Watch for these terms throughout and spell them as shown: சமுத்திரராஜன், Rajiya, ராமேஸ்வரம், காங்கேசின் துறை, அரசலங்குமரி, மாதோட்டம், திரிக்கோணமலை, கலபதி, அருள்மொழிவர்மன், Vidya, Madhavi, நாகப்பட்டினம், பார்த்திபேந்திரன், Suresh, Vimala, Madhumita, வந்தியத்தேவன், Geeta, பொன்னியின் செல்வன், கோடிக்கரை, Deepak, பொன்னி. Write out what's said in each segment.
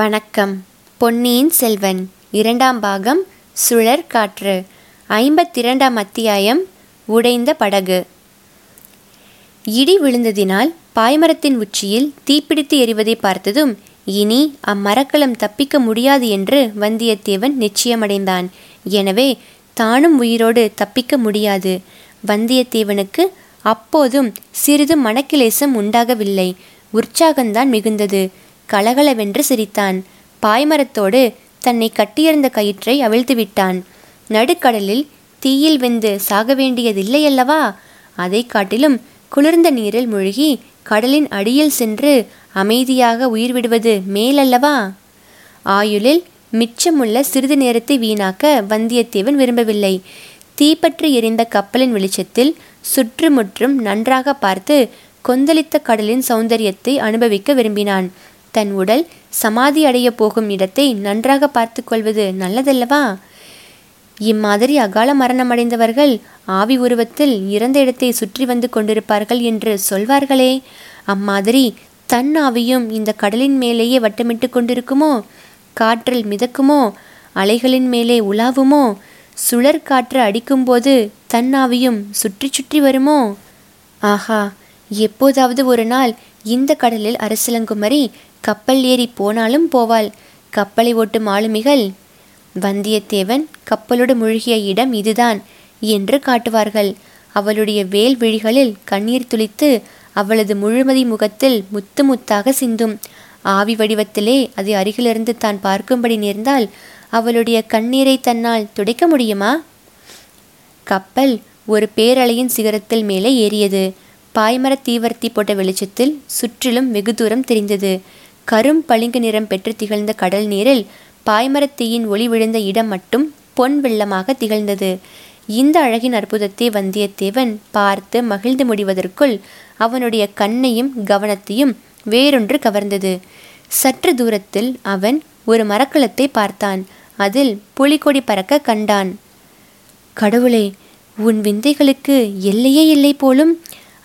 வணக்கம். பொன்னியின் செல்வன் இரண்டாம் பாகம், சுழற்காற்று, 52ஆம் அத்தியாயம், உடைந்த படகு. இடி விழுந்ததினால் பாய்மரத்தின் உச்சியில் தீப்பிடித்து எறிவதை பார்த்ததும் இனி அம்மரக்கலம் தப்பிக்க முடியாது என்று வந்தியத்தேவன் நிச்சயமடைந்தான். எனவே தானும் உயிரோடு தப்பிக்க முடியாது. வந்தியத்தேவனுக்கு அப்போதும் சிறிது மனக்கிலேசம் உண்டாகவில்லை. உற்சாகம்தான் மிகுந்தது. கலகலவென்று சிரித்தான். பாய்மரத்தோடு தன்னை கட்டியிருந்த கயிற்றை அவிழ்த்து விட்டான். நடுக்கடலில் தீயில் வெந்து சாக வேண்டியதில்லையல்லவா? அதை காட்டிலும் குளிர்ந்த நீரில் மூழ்கி கடலின் அடியில் சென்று அமைதியாக உயிர் விடுவது மேலல்லவா? ஆயுளில் மிச்சமுள்ள சிறிது நேரத்தை வீணாக்க வந்தியத்தேவன் விரும்பவில்லை. தீப்பற்றி எரிந்த கப்பலின் வெளிச்சத்தில் சுற்றுமுற்றும் நன்றாக பார்த்து கொந்தளித்த கடலின் சௌந்தரியத்தை அனுபவிக்க விரும்பினான். தன் உடல் சமாதி அடைய போகும் இடத்தை நன்றாக பார்த்து கொள்வது நல்லதல்லவா? இம்மாதிரி அகால மரணமடைந்தவர்கள் ஆவி உருவத்தில் இறந்த இடத்தை சுற்றி வந்து கொண்டிருப்பார்கள் என்று சொல்வார்களே, அம்மாதிரி தன் ஆவியும் இந்த கடலின் மேலேயே வட்டமிட்டு கொண்டிருக்குமோ? காற்றில் மிதக்குமோ? அலைகளின் மேலே உலாவுமோ? சுழற் காற்று அடிக்கும்போது தன் ஆவியும் சுற்றி சுற்றி வருமோ? ஆஹா, எப்போதாவது ஒரு நாள் இந்த கடலில் அரசலங்குமரி கப்பல் ஏறி போனாலும் போவாள். கப்பலை ஓட்டும் ஆளுமிகள் வந்தியத்தேவன் கப்பலோடு மூழ்கிய இடம் இதுதான் என்று காட்டுவார்கள். அவளுடைய வேல் விழிகளில் கண்ணீர் துளித்து அவளது முழுமதி முகத்தில் முத்து முத்தாக சிந்தும். ஆவி வடிவத்திலே அது அருகிலிருந்து தான் பார்க்கும்படி நேர்ந்தால் அவளுடைய கண்ணீரை தன்னால் துடைக்க முடியுமா? கப்பல் ஒரு பேரலையின் சிகரத்தில் மேலே ஏறியது. பாய்மர தீவர்த்தி போட்ட வெளிச்சத்தில் சுற்றிலும் வெகு தூரம் தெரிந்தது. கரும் பளிங்கு நிறம் பெற்று திகழ்ந்த கடல் நீரில் பாய்மரத்தீயின் ஒளி விழுந்த இடம் மட்டும் பொன் வெள்ளமாக திகழ்ந்தது. இந்த அழகின் அற்புதத்தை வந்தியத்தேவன் பார்த்து மகிழ்ந்து முடிவதற்குள் அவனுடைய கண்ணையும் கவனத்தையும் வேறொன்று கவர்ந்தது. சற்று தூரத்தில் அவன் ஒரு மரக்கலத்தை பார்த்தான். அதில் புலிக்கொடி பறக்க கண்டான். கடவுளே, உன் விந்தைகளுக்கு எல்லையே இல்லை போலும்.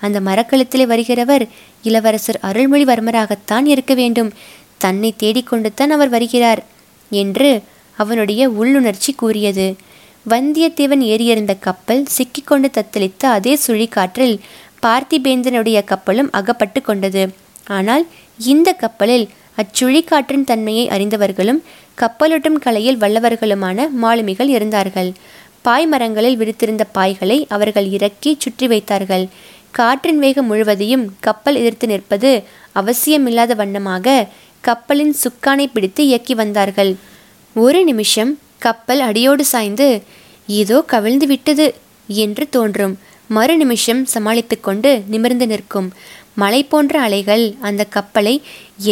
அந்த மரக்கலத்திலே வருகிறவர் இளவரசர் அருள்மொழிவர்மராகத்தான் இருக்க வேண்டும். தன்னை தேடிக்கொண்டுத்தான் அவர் வருகிறார் என்று அவனுடைய உள்ளுணர்ச்சி கூறியது. வந்தியத்தேவன் ஏறியிருந்த கப்பல் சிக்கிக்கொண்டு தத்தளித்த அதே சுழிக்காற்றில் பார்த்திபேந்திரனுடைய கப்பலும் அகப்பட்டு கொண்டது. ஆனால் இந்த கப்பலில் அச்சுழிக்காற்றின் தன்மையை அறிந்தவர்களும் கப்பலோட்டும் கலையில் வல்லவர்களுமான மாலுமிகள் இருந்தார்கள். பாய் மரங்களில் விரித்திருந்த பாய்களை அவர்கள் இறக்கி சுற்றி வைத்தார்கள். காற்றின் வேகம் முழுவதையும் கப்பல் எதிர்த்து நிற்பது அவசியமில்லாத வண்ணமாக கப்பலின் சுக்கானை பிடித்து இயக்கி வந்தார்கள். ஒரு நிமிஷம் கப்பல் அடியோடு சாய்ந்து ஏதோ கவிழ்ந்து விட்டது என்று தோன்றும். மறு நிமிஷம் சமாளித்து கொண்டு நிமிர்ந்து நிற்கும். மலை போன்ற அலைகள் அந்த கப்பலை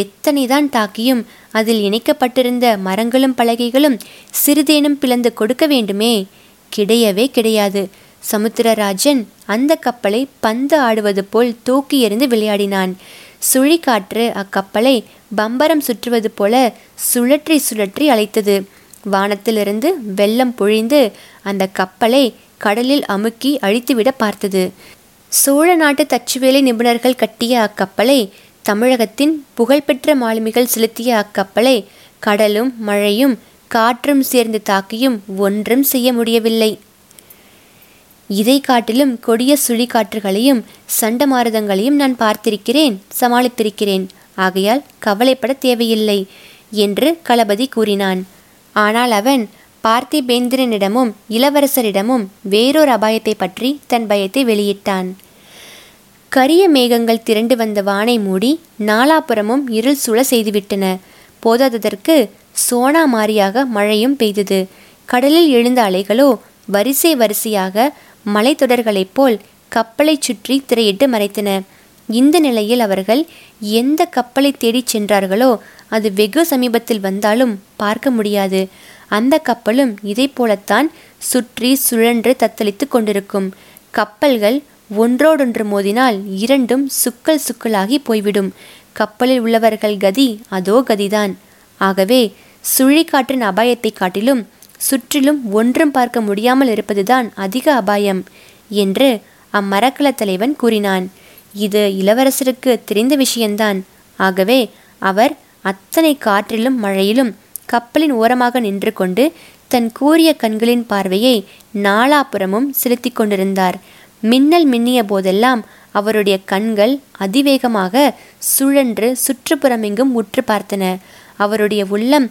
எத்தனைதான் தாக்கியும் அதில் இணைக்கப்பட்டிருந்த மரங்களும் பலகைகளும் சிறிதேனும் பிளந்து கொடுக்க வேண்டுமே, கிடையவே கிடையாது. சமுத்திரராஜன் அந்த கப்பலை பந்து ஆடுவது போல் தூக்கி எறிந்து விளையாடினான். சுழிக்காற்று அக்கப்பலை பம்பரம் சுற்றுவது போல சுழற்றி சுழற்றி அழைத்தது. வானத்திலிருந்து வெள்ளம் பொழிந்து அந்த கப்பலை கடலில் அமுக்கி அழித்துவிட பார்த்தது. சோழ நாட்டு தச்சுவேலை நிபுணர்கள் கட்டிய அக்கப்பலை, தமிழகத்தின் புகழ்பெற்ற மாலுமிகள் செலுத்திய அக்கப்பலை கடலும் மழையும் காற்றும் சேர்ந்து தாக்கியும் ஒன்றும் செய்ய முடியவில்லை. இதை காட்டிலும் கொடிய சுழிக்காற்றுகளையும் சண்டமாரதங்களையும் நான் பார்த்திருக்கிறேன், சமாளித்திருக்கிறேன். ஆகையால் கவலைப்பட தேவையில்லை என்று கலபதி கூறினான். ஆனால் அவன் பார்த்திபேந்திரனிடமும் இளவரசரிடமும் வேறொரு அபாயத்தை பற்றி தன் பயத்தை வெளியிட்டான். கரிய மேகங்கள் திரண்டு வந்த வானை மூடி நாலாபுரமும் இருள் சூழ செய்துவிட்டன. போதாததற்கு சோனாமாரியாக மழையும் பெய்தது. கடலில் எழுந்த அலைகளோ வரிசை வரிசையாக மலைத்தொடர்களைப் போல் கப்பலை சுற்றி திரையிட்டு மறைத்தன. இந்த நிலையில் அவர்கள் எந்த கப்பலை தேடி சென்றார்களோ அது வெகு சமீபத்தில் வந்தாலும் பார்க்க முடியாது. அந்த கப்பலும் இதை போலத்தான் சுற்றி சுழன்று தத்தளித்து கொண்டிருக்கும். கப்பல்கள் ஒன்றோடொன்று மோதினால் இரண்டும் சுக்கல் சுக்கலாகி போய்விடும். கப்பலில் உள்ளவர்கள் கதி அதோ கதிதான். ஆகவே சுழிக்காற்றின் அபாயத்தை காட்டிலும் சுற்றிலும் ஒன்றும் பார்க்க முடியாமல் இருப்பதுதான் அதிக அபாயம் என்று அம்மரக்கல தலைவன் கூறினான். இது இளவரசருக்கு தெரிந்த விஷயம்தான். ஆகவே அவர் அத்தனை காற்றிலும் மழையிலும் கப்பலின் ஓரமாக நின்று கொண்டு தன் கூரிய கண்களின் பார்வையை நாலாபுறமும் செலுத்தி கொண்டிருந்தார். மின்னல் மின்னிய போதெல்லாம் அவருடைய கண்கள் அதிவேகமாக சுழன்று சுற்றுப்புறமெங்கும் உற்று பார்த்தன. அவருடைய உள்ளம்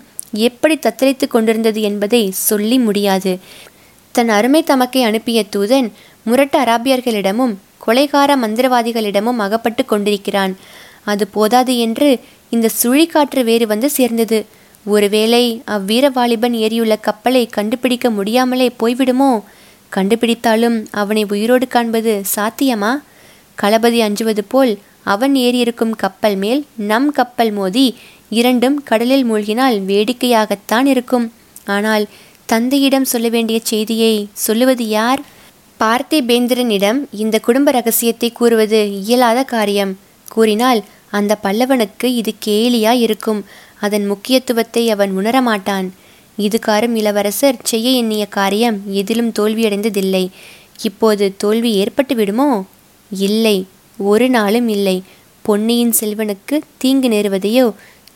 எப்படி தத்தளித்து கொண்டிருந்தது என்பதை சொல்லி முடியாது. தன் அருமை தமக்கை அனுப்பிய தூதன் முரட்டு அராபியர்களிடமும் கொலைகார மந்திரவாதிகளிடமும் அகப்பட்டு கொண்டிருக்கிறான். அது போதாது என்று இந்த சுழிக்காற்று வேறு வந்து சேர்ந்தது. ஒருவேளை அவ்வீரவாலிபன் ஏறியுள்ள கப்பலை கண்டுபிடிக்க முடியாமலே போய்விடுமோ? கண்டுபிடித்தாலும் அவனை உயிரோடு காண்பது சாத்தியமா? கலபதி அஞ்சுவது போல் அவன் ஏறியிருக்கும் கப்பல் மேல் நம் கப்பல் மோதி இரண்டும் கடலில் மூழ்கினால் வேடிக்கையாகத்தான் இருக்கும். ஆனால் தந்தையிடம் சொல்ல வேண்டிய செய்தியை சொல்லுவது யார்? பார்த்திபேந்திரனிடம் இந்த குடும்ப ரகசியத்தை கூறுவது இயலாத காரியம். கூறினால் அந்த பல்லவனுக்கு இது கேலியாய் இருக்கும். அதன் முக்கியத்துவத்தை அவன் உணரமாட்டான். இதுகாரும் இளவரசர் செய்ய எண்ணிய காரியம் எதிலும் தோல்வியடைந்ததில்லை. இப்போது தோல்வி ஏற்பட்டு விடுமோ? இல்லை, ஒரு நாளும் இல்லை. பொன்னியின் செல்வனுக்கு தீங்கு நேருவதையோ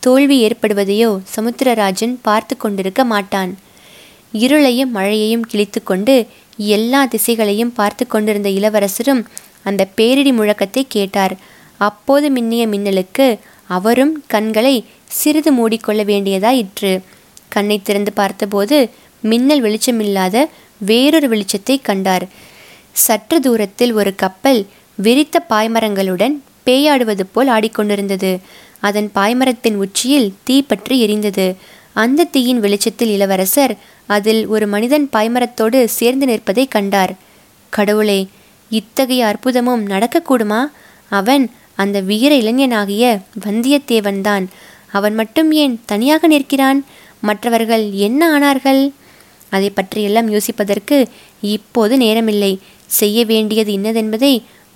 தோல்வி ஏற்படுவதையோ சமுத்திரராஜன் பார்த்து கொண்டிருக்க மாட்டான். இருளையும் மழையையும் கிழித்து கொண்டு எல்லா திசைகளையும் பார்த்து கொண்டிருந்த இளவரசரும் அந்த பேரிடி முழக்கத்தை கேட்டார். அப்போது மின்னிய மின்னலுக்கு அவரும் கண்களை சிறிது மூடிக்கொள்ள வேண்டியதாயிற்று. கண்ணை திறந்து பார்த்தபோது மின்னல் வெளிச்சமில்லாத வேறொரு வெளிச்சத்தை கண்டார். சற்று தூரத்தில் ஒரு கப்பல் விரித்த பாய்மரங்களுடன் பேயாடுவது போல் ஆடிக்கொண்டிருந்தது. அதன் பாய்மரத்தின் உச்சியில் தீ பற்றி எரிந்தது. அந்த தீயின் வெளிச்சத்தில் இளவரசர் அதில் ஒரு மனிதன் பாய்மரத்தோடு சேர்ந்து நிற்பதை கண்டார். கடவுளே, இத்தகைய அற்புதமும் நடக்கக்கூடுமா? அவன் அந்த வீர இளைஞனாகிய வந்தியத்தேவன்தான். அவன் மட்டும் ஏன் தனியாக நிற்கிறான்? மற்றவர்கள் என்ன ஆனார்கள்? அதை பற்றியெல்லாம் யோசிப்பதற்கு இப்போது நேரமில்லை. செய்ய வேண்டியது இன்னதென்பதை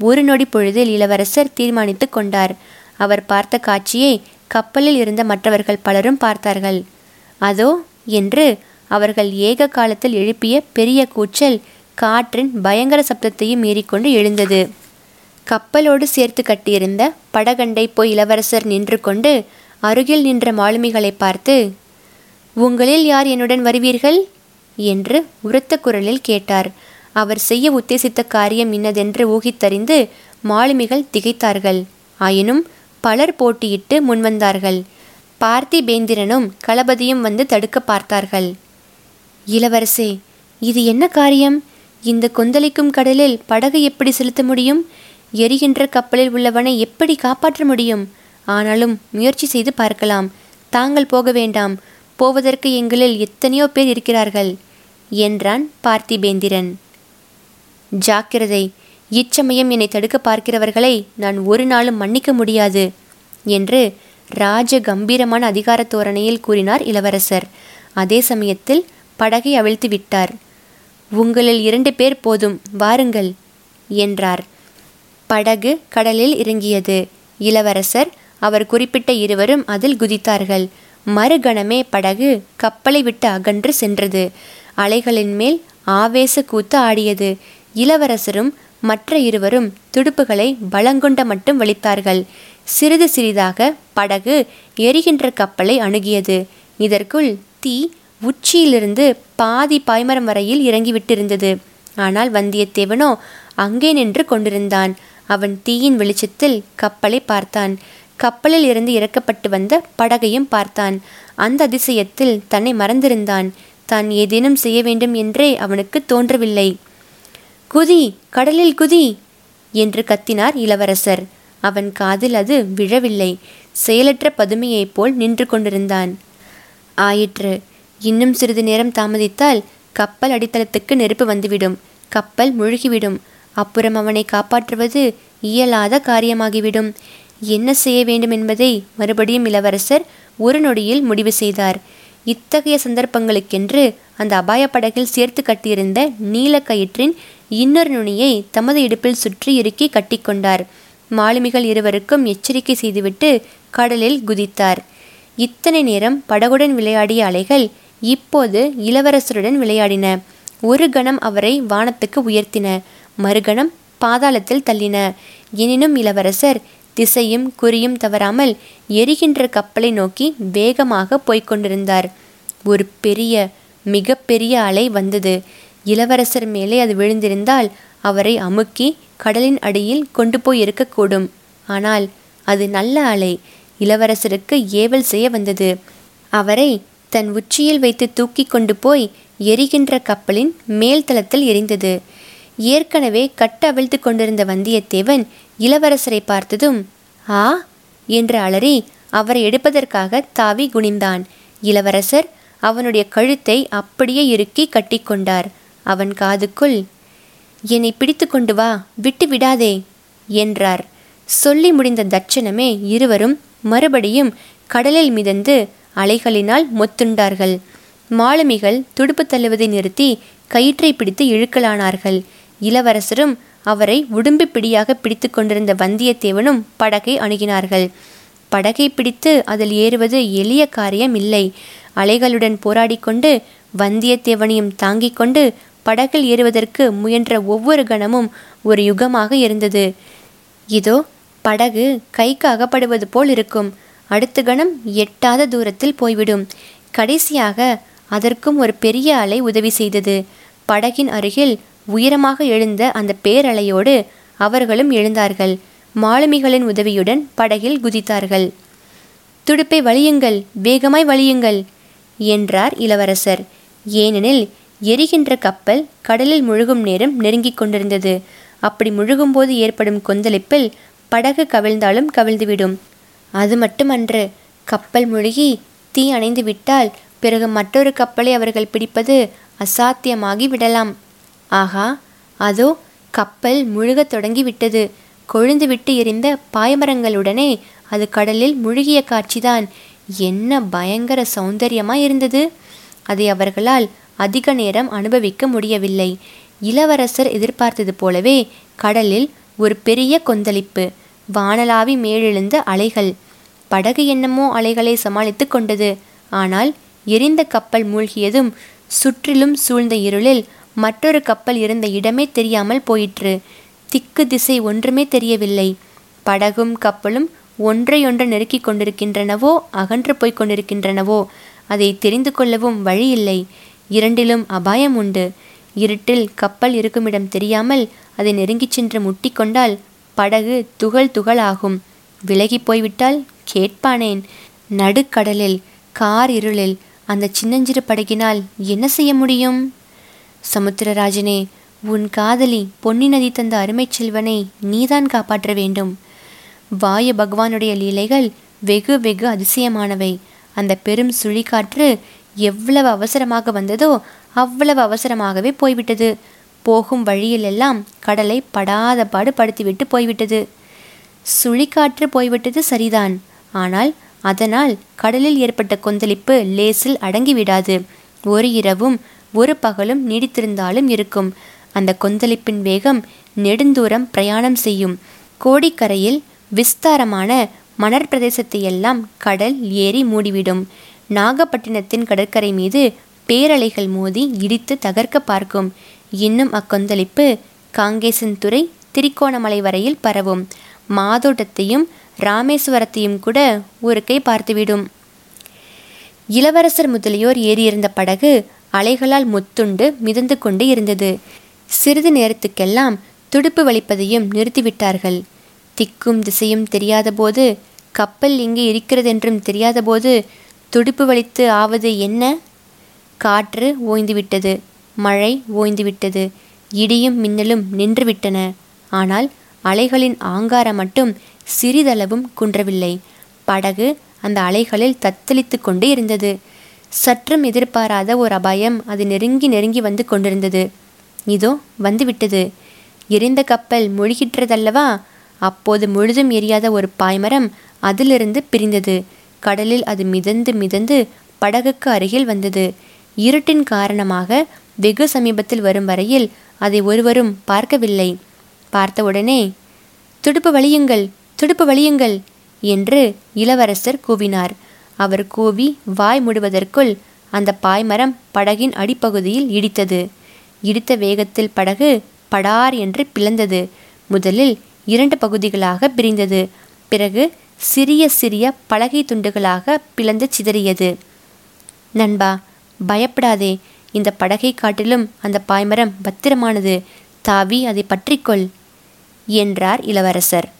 ஒரு நொடி பொழுதில் இளவரசர் தீர்மானித்து கொண்டார். அவர் பார்த்த காட்சியை கப்பலில் இருந்த மற்றவர்கள் பலரும் பார்த்தார்கள். அதோ என்று அவர்கள் ஏக காலத்தில் எழுப்பிய பெரிய கூச்சல் காற்றின் பயங்கர சப்தத்தையும் மீறிக்கொண்டு எழுந்தது. கப்பலோடு சேர்த்து கட்டியிருந்த படகண்டை போய் இளவரசர் நின்று கொண்டு அருகில் நின்ற மாலுமிகளை பார்த்து, உங்களில் யார் என்னுடன் வருவீர்கள் என்று உரத்த குரலில் கேட்டார். அவர் செய்ய உத்தேசித்த காரியம் இன்னதென்று ஊகித்தறிந்து மாலுமிகள் திகைத்தார்கள். ஆயினும் பலர் போட்டியிட்டு முன்வந்தார்கள். பார்த்திபேந்திரனும் கலபதியும் வந்து தடுக்க பார்த்தார்கள். இளவரசே, இது என்ன காரியம்? இந்த கொந்தளிக்கும் கடலில் படகு எப்படி செலுத்த முடியும்? எரிகின்ற கப்பலில் உள்ளவனை எப்படி காப்பாற்ற முடியும்? ஆனாலும் முயற்சி செய்து பார்க்கலாம். தாங்கள் போக வேண்டாம். போவதற்கு எங்களில் எத்தனையோ பேர் இருக்கிறார்கள் என்றான் பார்த்திபேந்திரன். ஜாக்கிரதை! இச்சமயம் என்னை தடுக்க பார்க்கிறவர்களை நான் ஒரு நாளும் மன்னிக்க முடியாது என்று ராஜ கம்பீரமான அதிகார தோரணையில் கூறினார் இளவரசர். அதே சமயத்தில் படகை அவிழ்த்து விட்டார். உங்களில் 2 பேர் போதும், வாருங்கள் என்றார். படகு கடலில் இறங்கியது. இளவரசர் அவர் குறிப்பிட்ட 2வரும் அதில் குதித்தார்கள். மறுகணமே படகு கப்பலை விட்டு அகன்று சென்றது. அலைகளின் மேல் ஆவேச கூத்து ஆடியது. இளவரசரும் மற்ற 2வரும் துடுப்புகளை பலங்கொண்ட மட்டும் வலித்தார்கள். சிறிது சிறிதாக படகு எரிகின்ற கப்பலை அணுகியது. இதற்குள் தீ உச்சியிலிருந்து பாதி பாய்மரம் வரையில் இறங்கிவிட்டிருந்தது. ஆனால் வந்தியத்தேவனோ அங்கே நின்று கொண்டிருந்தான். அவன் தீயின் வெளிச்சத்தில் கப்பலை பார்த்தான். கப்பலில் இருந்து இறக்கப்பட்டு வந்த படகையும் பார்த்தான். அந்த அதிசயத்தில் தன்னை மறந்திருந்தான். தான் ஏதேனும் செய்ய வேண்டும் என்றே அவனுக்கு தோன்றவில்லை. குதி, கடலில் குதி என்று கத்தினார் இளவரசர். அவன் காதில் அது விழவில்லை. செயலற்ற பதுமையைப் போல் நின்று கொண்டிருந்தான். ஆயிற்று. இன்னும் சிறிது நேரம் தாமதித்தால் கப்பல் அடித்தளத்துக்கு நெருப்பு வந்துவிடும். கப்பல் முழுகிவிடும். அப்புறம் அவனை காப்பாற்றுவது இயலாத காரியமாகிவிடும். என்ன செய்ய வேண்டும் என்பதை மறுபடியும் இளவரசர் ஒரு நொடியில் முடிவு செய்தார். இத்தகைய சந்தர்ப்பங்களுக்கென்று அந்த அபாய படகில் சேர்த்து கட்டியிருந்த நீல கயிற்றின் இன்னொரு நுனியை தமது இடுப்பில் சுற்றி இறுக்கி கட்டிக்கொண்டார். மாலுமிகள் 2வருக்கும் எச்சரிக்கை செய்துவிட்டு கடலில் குதித்தார். இத்தனை நேரம் படகுடன் விளையாடிய அலைகள் இப்போது இளவரசருடன் விளையாடின. ஒரு கணம் அவரை வானத்துக்கு உயர்த்தின, மறுகணம் பாதாளத்தில் தள்ளின. எனினும் இளவரசர் திசையும் குறியும் தவறாமல் எரிகின்ற கப்பலை நோக்கி வேகமாக போய்கொண்டிருந்தார். ஒரு பெரிய மிகப்பெரிய அலை வந்தது. இளவரசர் மேலே அது விழுந்திருந்தால் அவரை அமுக்கி கடலின் அடியில் கொண்டு போய் இருக்கக்கூடும். ஆனால் அது நல்ல அலை, இளவரசருக்கு ஏவல் செய்ய வந்தது. அவரை தன் உச்சியில் வைத்து தூக்கி கொண்டு போய் எரிகின்ற கப்பலின் மேல் தளத்தில் எரிந்தது. ஏற்கனவே கட்ட அவிழ்த்து கொண்டிருந்த வந்தியத்தேவன் இளவரசரை பார்த்ததும் ஆ என்று அலறி அவரை எடுப்பதற்காக தாவி குனிந்தான். இளவரசர் அவனுடைய கழுத்தை அப்படியே இறுக்கி கட்டி கொண்டார். அவன் காதுக்குள், என்னை பிடித்து கொண்டு வா, விட்டு விடாதே என்றார். சொல்லி முடிந்த தட்சணமே இருவரும் மறுபடியும் கடலில் மிதந்து அலைகளினால் மொத்துண்டார்கள். மாலுமிகள் துடுப்பு தள்ளுவதை நிறுத்தி கயிற்றை பிடித்து இழுக்கலானார்கள். இளவரசரும் அவரை உடும்பு பிடியாக பிடித்து கொண்டிருந்த வந்தியத்தேவனும் படகை அணுகினார்கள். படகை பிடித்து அதில் ஏறுவது எளிய காரியம் இல்லை. அலைகளுடன் போராடி கொண்டு வந்தியத்தேவனையும் தாங்கிக் கொண்டு படகில் ஏறுவதற்கு முயன்ற ஒவ்வொரு கணமும் ஒரு யுகமாக இருந்தது. இதோ படகு கைக்கு அகப்படுவது போல் இருக்கும், அடுத்த கணம் எட்டாத தூரத்தில் போய்விடும். கடைசியாக அதற்கும் ஒரு பெரிய அலை உதவி செய்தது. படகின் அருகில் உயரமாக எழுந்த அந்த பேரலையோடு அவர்களும் எழுந்தார்கள். மாலுமிகளின் உதவியுடன் படகில் குதித்தார்கள். துடுப்பை வலியுங்கள், வேகமாய் வலியுங்கள் என்றார் இளவரசர். ஏனெனில் எரிகின்ற கப்பல் கடலில் முழுகும் நேரம் நெருங்கி கொண்டிருந்தது. அப்படி முழுகும்போது ஏற்படும் கொந்தளிப்பில் படகு கவிழ்ந்தாலும் கவிழ்ந்துவிடும். அது மட்டுமன்று, கப்பல் முழுகி தீ அணைந்து விட்டால் பிறகு மற்றொரு கப்பலை அவர்கள் பிடிப்பது அசாத்தியமாகி விடலாம். ஆகா, அதோ கப்பல் முழுக தொடங்கிவிட்டது. கொழுந்துவிட்டு எரிந்த பாய்மரங்களுடனே அது கடலில் முழுகிய காட்சிதான். என்ன பயங்கர சௌந்தரியமாய் இருந்தது! அதை அவர்களால் அதிக நேரம் அனுபவிக்க முடியவில்லை. இளவரசர் எதிர்பார்த்தது போலவே கடலில் ஒரு பெரிய கொந்தளிப்பு, வானலாவி மேலெழுந்த அலைகள். படகு என்னமோ அலைகளை சமாளித்து கொண்டது. ஆனால் எரிந்த கப்பல் மூழ்கியதும் சுற்றிலும் சூழ்ந்த இருளில் மற்றொரு கப்பல் இருந்த இடமே தெரியாமல் போயிற்று. திக்கு திசை ஒன்றுமே தெரியவில்லை. படகும் கப்பலும் ஒன்றையொன்று நெருக்கிக் கொண்டிருக்கின்றனவோ அகன்று போய்க் கொண்டிருக்கின்றனவோ அதை தெரிந்து கொள்ளவும் வழியில்லை. இரண்டிலும் அபாயம் உண்டு. இருட்டில் கப்பல் இருக்குமிடம் தெரியாமல் அதை நெருங்கிச் சென்று முட்டி கொண்டால் படகு துகள் துகள் ஆகும். விலகி போய்விட்டால் கேட்பானேன். நடுக்கடலில் கார் இருளில் அந்த சின்னஞ்சிறு படகினால் என்ன செய்ய முடியும்? சமுத்திரராஜனே, உன் காதலி பொன்னி நதி தந்த அருமை செல்வனை நீதான் காப்பாற்ற வேண்டும். வாயு பகவானுடைய லீலைகள் வெகு வெகு அதிசயமானவை. அந்த பெரும் சுழிக்காற்று எவ்வளவு அவசரமாக வந்ததோ அவ்வளவு அவசரமாகவே போய்விட்டது. போகும் வழியிலெல்லாம் கடலை படாத பாடு படுத்திவிட்டு போய்விட்டது. சுழிக்காற்று போய்விட்டது சரிதான், ஆனால் அதனால் கடலில் ஏற்பட்ட கொந்தளிப்பு லேசில் அடங்கிவிடாது. ஒரு இரவும் ஒரு பகலும் நீடித்திருந்தாலும் இருக்கும். அந்த கொந்தளிப்பின் வேகம் நெடுந்தூரம் பிரயாணம் செய்யும். கோடிக்கரையில் விஸ்தாரமான மணற் பிரதேசத்தையெல்லாம் கடல் ஏறி மூடிவிடும். நாகப்பட்டினத்தின் கடற்கரை மீது பேரலைகள் மோதி இடித்து தகர்க்க பார்க்கும். இன்னும் அக்கொந்தளிப்பு காங்கேசின் துறை, திரிக்கோணமலை வரையில் பரவும். மாதோட்டத்தையும் ராமேஸ்வரத்தையும் கூட ஒரு கை பார்த்துவிடும். இளவரசர் முதலியோர் ஏறியிருந்த படகு அலைகளால் மொத்துண்டு மிதந்து கொண்டு இருந்தது. சிறிது நேரத்துக்கெல்லாம் துடுப்பு வலிப்பதையும் நிறுத்திவிட்டார்கள். திக்கும் திசையும் தெரியாத போது, கப்பல் இங்கே இருக்கிறதென்றும் தெரியாத போது துடுப்பு வலித்து ஆவது என்ன? காற்று ஓய்ந்துவிட்டது, மழை ஓய்ந்துவிட்டது, இடியும் மின்னலும் நின்றுவிட்டன. ஆனால் அலைகளின் ஆங்காரம் மட்டும் சிறிதளவும் குன்றவில்லை. படகு அந்த அலைகளில் தத்தளித்து கொண்டு இருந்தது. சற்றும் எதிர்பாராத ஒரு அபாயம் அது நெருங்கி நெருங்கி வந்து கொண்டிருந்தது. இதோ வந்துவிட்டது. எரிந்த கப்பல் முழுகிற்றதல்லவா? அப்போது முழுதும் எரியாத ஒரு பாய்மரம் அதிலிருந்து பிரிந்தது. கடலில் அது மிதந்து மிதந்து படகுக்கு அருகில் வந்தது. இருட்டின் காரணமாக வெகு சமீபத்தில் வரும் வரையில் அதை ஒருவரும் பார்க்கவில்லை. பார்த்தவுடனே துடுப்பு வலியுங்கள், துடுப்பு வலியுங்கள் என்று இளவரசர் கூவினார். அவர் கூவி வாய் மூடுவதற்குள் அந்த பாய்மரம் படகின் அடிப்பகுதியில் இடித்தது. இடித்த வேகத்தில் படகு படார் என்று பிளந்தது. முதலில் இரண்டு பகுதிகளாக பிரிந்தது. பிறகு சிறிய சிறிய பலகை துண்டுகளாக பிளந்து சிதறியது. நண்பா, பயப்படாதே. இந்த படகை காட்டிலும் அந்த பாய்மரம் பத்திரமானது. தாவி அதை பற்றிக்கொள் என்றார் இளவரசர்.